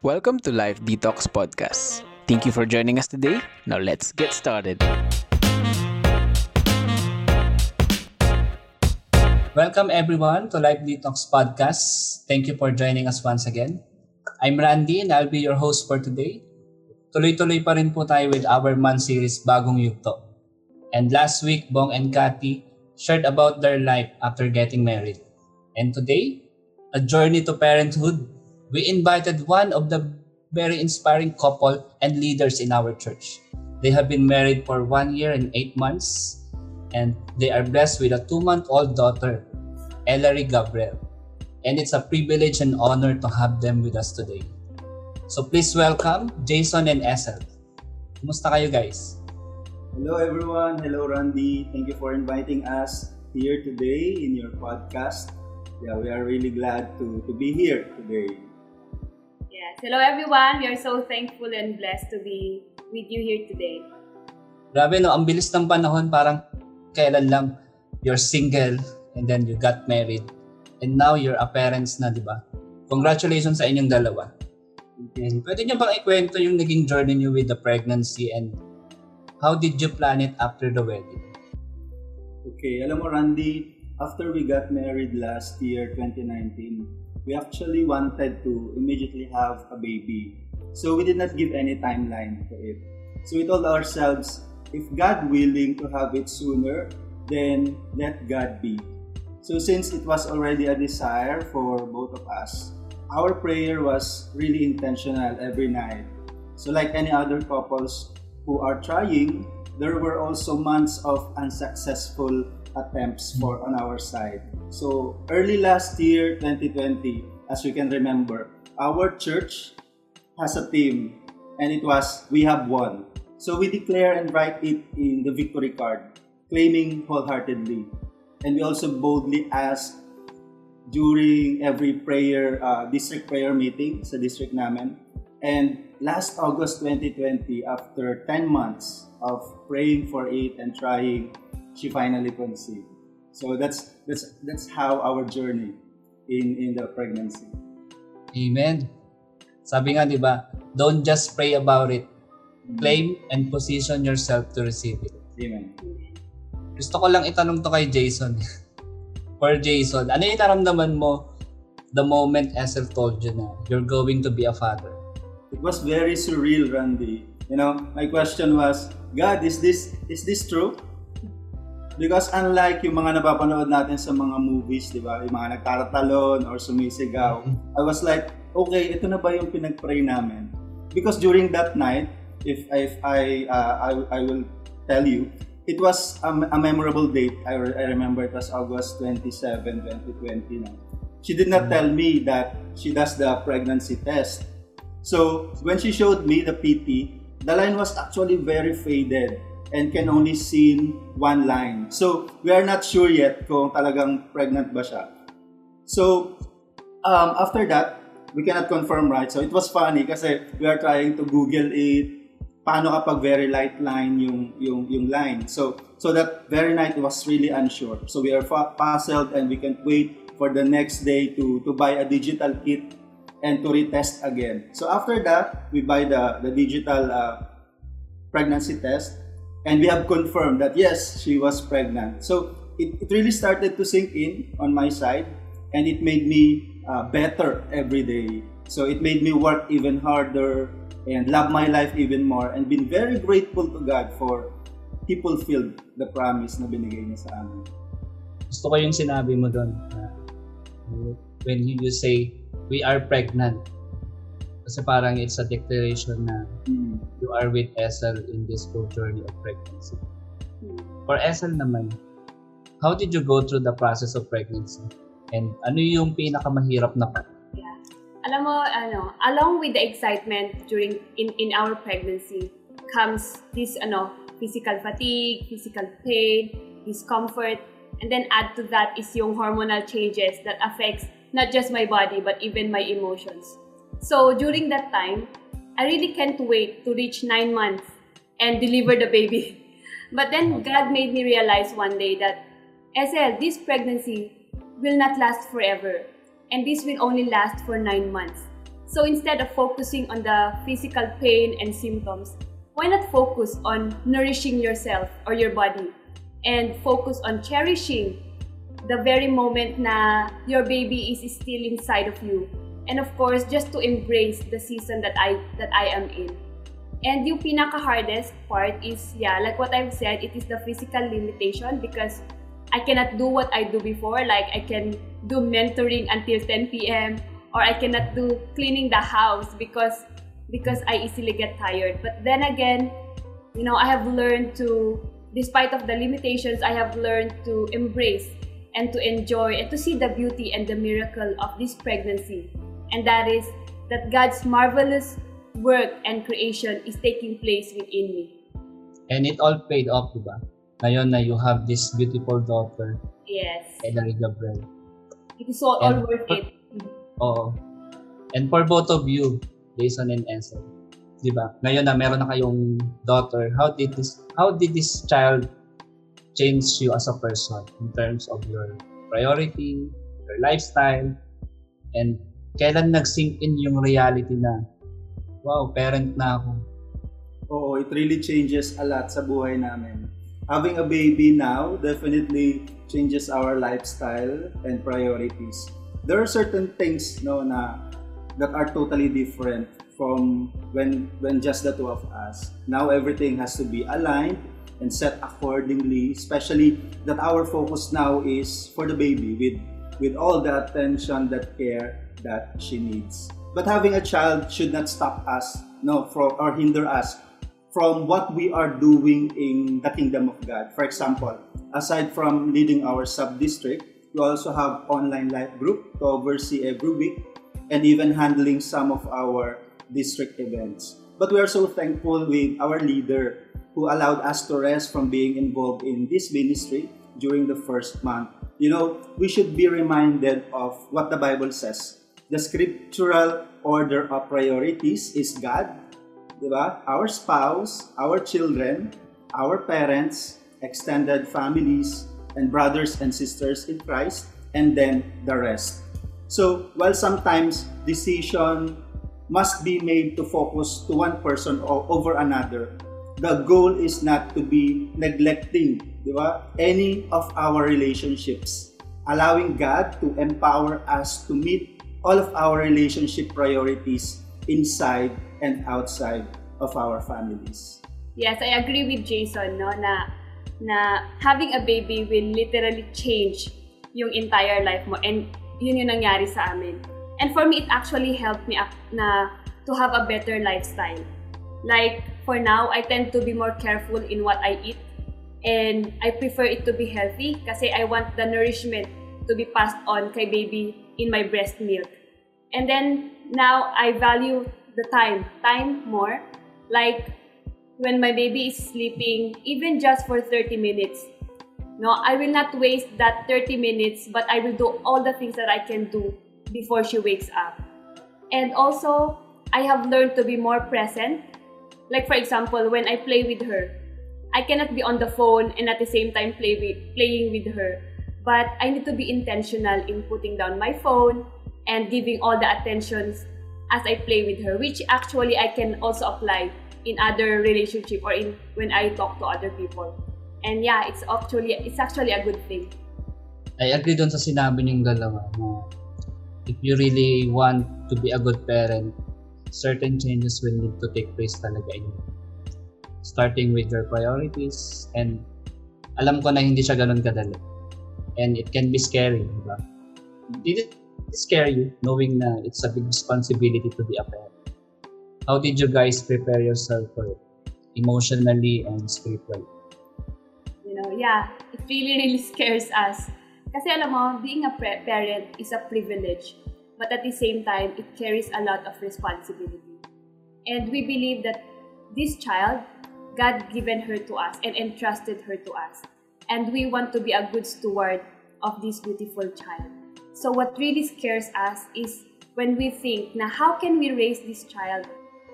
Welcome to Life Detox Podcast. Thank you for joining us today. Now let's get started. Welcome everyone to Life Detox Podcast. Thank you for joining us once again. I'm Randy and I'll be your host for today. Tuloy-tuloy pa rin po tayo with our month series, Bagong Yugto. And last week, Bong and Cathy shared about their life after getting married. And today, a journey to parenthood, we invited one of the very inspiring couple and leaders in our church. They have been married for 1 year and 8 months, and they are blessed with a 2-month-old daughter, Ellery Gabriel. And it's a privilege and honor to have them with us today. So please welcome Jason and Essel. Kumusta kayo guys? Hello everyone. Hello Randy. Thank you for inviting us here today in your podcast. Yeah, we are really glad to be here today. Yes. Hello everyone. We are so thankful and blessed to be with you here today. Grabe no, ang bilis ng panahon, parang kailan lang you're single and then you got married and now you're a parents na, di ba? Congratulations sa inyong dalawa. And pwede niyo bang ikwento yung naging journey niyo with the pregnancy and how did you plan it after the wedding? Okay, alam mo Randy, after we got married last year, 2019, we actually wanted to immediately have a baby. So we did not give any timeline to it. So we told ourselves, if God willing to have it sooner, then let God be. So since it was already a desire for both of us, our prayer was really intentional every night. So like any other couples who are trying, there were also months of unsuccessful attempts for on our side. So early last year, 2020, as we can remember, our church has a theme and it was, we have won. So we declare and write it in the victory card, claiming wholeheartedly. And we also boldly ask during every prayer, district prayer meeting sa district namin. And last August 2020, after 10 months of praying for it and trying, she finally conceived. So that's how our journey in the pregnancy. Amen. Sabi nga, di ba? Don't just pray about it. Claim and position yourself to receive it. Amen. Gusto ko lang itanong to kay Jason. For Jason, ano yung naramdaman mo the moment Essel told you na you're going to be a father? It was very surreal, Randy. You know, my question was, God, is this true? Because unlike yung mga napapanood natin sa mga movies, di ba? Yung mga nagtatatalon or sumisigaw. I was like, okay, ito na ba yung pinag-pray namin? Because during that night, if I will tell you, it was a memorable date. I remember it was August 27, 2020. No? She did not tell me that she does the pregnancy test. So when she showed me the PT, the line was actually very faded and can only seen one line. So, we are not sure yet kung talagang pregnant ba siya. So, after that, we cannot confirm, right? So, it was funny kasi we are trying to Google it. Paano kapag very light line yung line? So that very night it was really unsure. So, we are puzzled and we can't wait for the next day to buy a digital kit and to retest again. So, after that, we buy the digital pregnancy test. And we have confirmed that yes, she was pregnant. So it really started to sink in on my side, and it made me better every day. So it made me work even harder and love my life even more, and been very grateful to God for He fulfilled the promise na binigay niya sa amin. Gusto ko yung sinabi mo doon. When you say we are pregnant, kasi parang it's a declaration na you are with Essel in this whole journey of pregnancy. For Essel naman, how did you go through the process of pregnancy? And ano yung pinakamahirap na part? Yeah. Alam mo, along with the excitement during in our pregnancy comes this physical fatigue, physical pain, discomfort, and then add to that is yung hormonal changes that affects not just my body but even my emotions. So during that time, I really can't wait to reach 9 months and deliver the baby. But then God made me realize one day that, Essel, this pregnancy will not last forever. And this will only last for 9 months. So instead of focusing on the physical pain and symptoms, why not focus on nourishing yourself or your body and focus on cherishing the very moment na your baby is still inside of you. And of course, just to embrace the season that I am in. And yung pinaka-hardest part is, yeah, like what I've said, it is the physical limitation because I cannot do what I do before. Like, I can do mentoring until 10 p.m. or I cannot do cleaning the house because I easily get tired. But then again, you know, I have learned to, despite of the limitations, I have learned to embrace and to enjoy and to see the beauty and the miracle of this pregnancy. And that is that God's marvelous work and creation is taking place within me. And it all paid off, diba? Ngayon na you have this beautiful daughter. Yes. Ellery Gabriel. It is all worth it. Oo. And for both of you, Jason and Essel, diba? Ngayon na meron na kayong daughter. How did this child change you as a person in terms of your priority, your lifestyle, and kailan nag-sink in yung reality na, wow, parent na ako? Oo, it really changes a lot sa buhay namin. Having a baby now definitely changes our lifestyle and priorities. There are certain things that are totally different from when just the two of us. Now everything has to be aligned and set accordingly, especially that our focus now is for the baby with all the attention, that care that she needs. But having a child should not stop us, or hinder us from what we are doing in the kingdom of God. For example, aside from leading our sub-district, we also have online life group to oversee every week and even handling some of our district events. But we are so thankful with our leader who allowed us to rest from being involved in this ministry during the first month. You know, we should be reminded of what the Bible says. The scriptural order of priorities is God, diba? Our spouse, our children, our parents, extended families, and brothers and sisters in Christ, and then the rest. So, while sometimes decision must be made to focus to one person or over another, the goal is not to be neglecting, diba, any of our relationships, allowing God to empower us to meet all of our relationship priorities inside and outside of our families. Yes, I agree with Jason, na having a baby will literally change yung entire life mo, and yun yung nangyari sa amin. And for me, it actually helped me na to have a better lifestyle. Like, for now, I tend to be more careful in what I eat, and I prefer it to be healthy kasi I want the nourishment to be passed on kay baby in my breast milk. And then, now, I value the time more. Like, when my baby is sleeping, even just for 30 minutes, I will not waste that 30 minutes, but I will do all the things that I can do before she wakes up. And also, I have learned to be more present. Like, for example, when I play with her, I cannot be on the phone and at the same time playing with her. But I need to be intentional in putting down my phone and giving all the attentions as I play with her, which actually I can also apply in other relationship or in when I talk to other people. And yeah, it's actually a good thing. I agree dun sa sinabi niyong dalawa. If you really want to be a good parent, certain changes will need to take place talaga in you. Starting with your priorities, and alam ko na hindi siya ganun kadali. And it can be scary, diba? Did it scare you knowing na it's a big responsibility to be a parent? How did you guys prepare yourself for it, emotionally and spiritually? It really scares us. Kasi alam mo, being a parent is a privilege. But at the same time, it carries a lot of responsibility. And we believe that this child, God given her to us and entrusted her to us. And we want to be a good steward of this beautiful child. So what really scares us is when we think, na how can we raise this child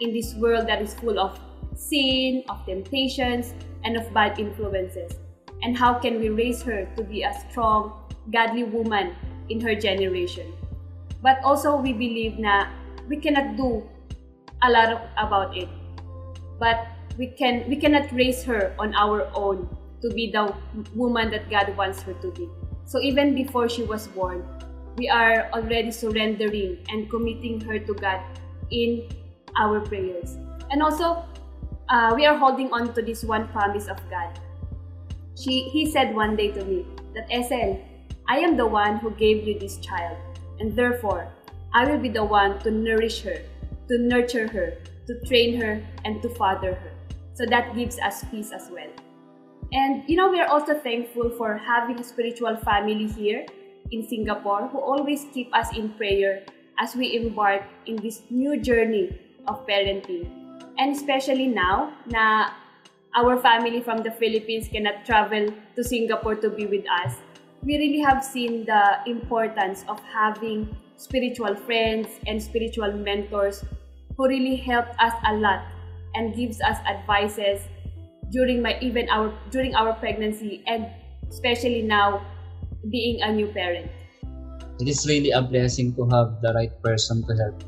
in this world that is full of sin, of temptations, and of bad influences? And how can we raise her to be a strong, godly woman in her generation? But also, we believe na we cannot do a lot about it, but we cannot raise her on our own to be the woman that God wants her to be. So even before she was born, we are already surrendering and committing her to God in our prayers. And also, we are holding on to this one promise of God. He said one day to me that, Essel, I am the one who gave you this child, and therefore, I will be the one to nourish her, to nurture her, to train her, and to father her. So that gives us peace as well. And you know, we are also thankful for having a spiritual family here in Singapore who always keep us in prayer as we embark in this new journey of parenting. And especially now, na our family from the Philippines cannot travel to Singapore to be with us, we really have seen the importance of having spiritual friends and spiritual mentors who really helped us a lot and gives us advices during our pregnancy, and especially now being a new parent. It is really a blessing to have the right person to help,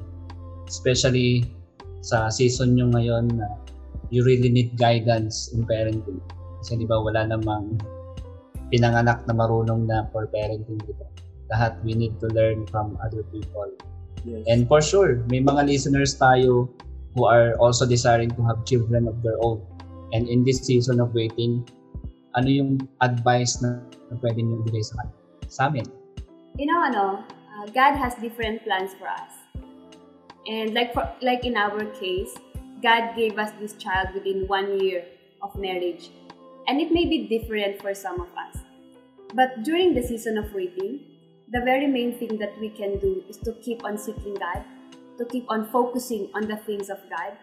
especially sa season nyo ngayon na you really need guidance in parenting. Kasi di ba wala namang pinanganak na marunong na for parenting dito. Lahat we need to learn from other people. Yes. And for sure, may mga listeners tayo who are also desiring to have children of their own. And in this season of waiting, ano yung advice na pwede nyo ibigay sa amin? You know, God has different plans for us. And like in our case, God gave us this child within 1 year of marriage. And it may be different for some of us. But during the season of waiting, the very main thing that we can do is to keep on seeking God, to keep on focusing on the things of God.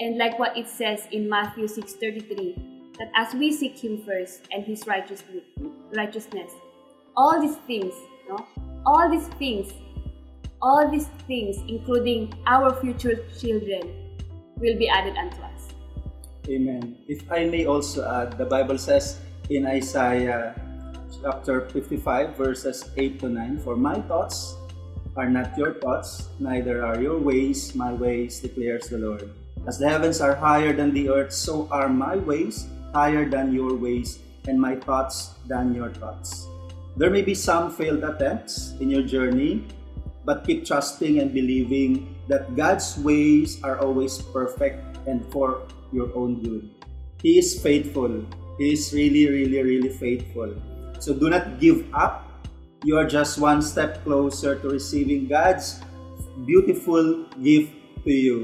And like what it says in Matthew 6:33, that as we seek Him first and His righteousness, all these things, including our future children, will be added unto us. Amen. If I may also add, the Bible says in Isaiah chapter 55 verses 8-9, for my thoughts are not your thoughts, neither are your ways my ways, declares the Lord. As the heavens are higher than the earth, so are my ways higher than your ways, and my thoughts than your thoughts. There may be some failed attempts in your journey, but keep trusting and believing that God's ways are always perfect and for your own good. He is faithful. He is really, really, really faithful. So do not give up. You are just one step closer to receiving God's beautiful gift to you.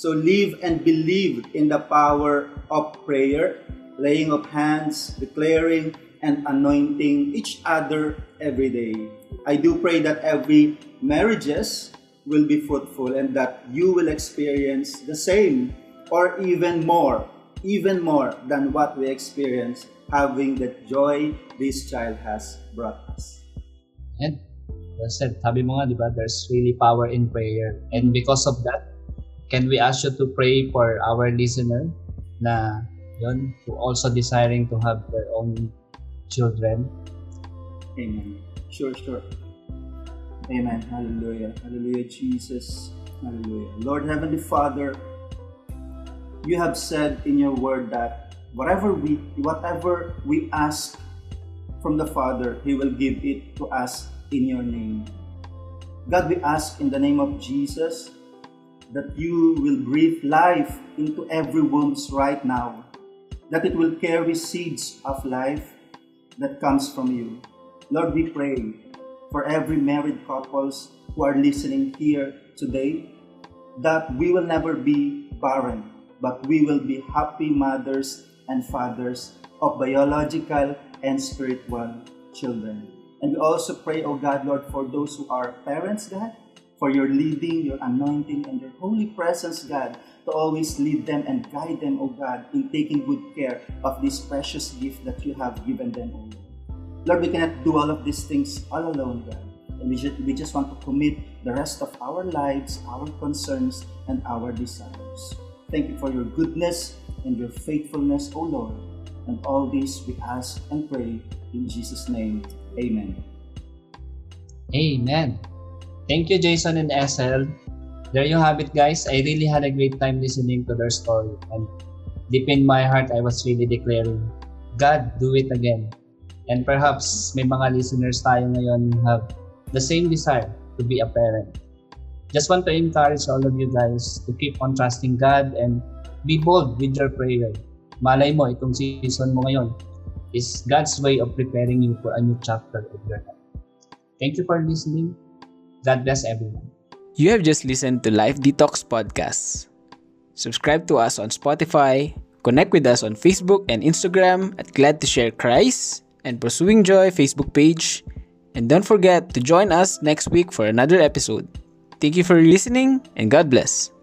So live and believe in the power of prayer, laying of hands, declaring, and anointing each other every day. I do pray that every marriages will be fruitful and that you will experience the same or even more than what we experience having the joy this child has brought us. And well said, sabi mo nga, di ba, there's really power in prayer. And because of that, can we ask you to pray for our listener na yun, who also desiring to have their own children? Amen. Sure. Amen. Hallelujah. Hallelujah, Jesus. Hallelujah. Lord Heavenly Father, you have said in your word that whatever we ask from the Father, He will give it to us in your name. God, we ask in the name of Jesus that you will breathe life into every womb right now, that it will carry seeds of life that comes from you. Lord, we pray for every married couples who are listening here today, that we will never be barren, but we will be happy mothers and fathers of biological and spiritual children. And we also pray, O God, Lord, for those who are parents, God, for your leading, your anointing, and your holy presence, God, to always lead them and guide them, O God, in taking good care of this precious gift that you have given them, O Lord. Lord, we cannot do all of these things all alone, God. And we just want to commit the rest of our lives, our concerns, and our desires. Thank you for your goodness and your faithfulness, O Lord. And all this we ask and pray in Jesus' name. Amen. Amen. Thank you, Jason and Essel, There you have it, guys. I really had a great time listening to their story, and deep in my heart, I was really declaring, God, do it again. And perhaps may mga listeners tayo ngayon have the same desire to be a parent. Just want to encourage all of you guys to keep on trusting God and be bold with your prayer. Malay mo, itong season mo ngayon is God's way of preparing you for a new chapter of your life. Thank you for listening. God bless everyone. You have just listened to Life Detox Podcast. Subscribe to us on Spotify, connect with us on Facebook and Instagram at Glad to Share Christ and Pursuing Joy Facebook page. And don't forget to join us next week for another episode. Thank you for listening and God bless.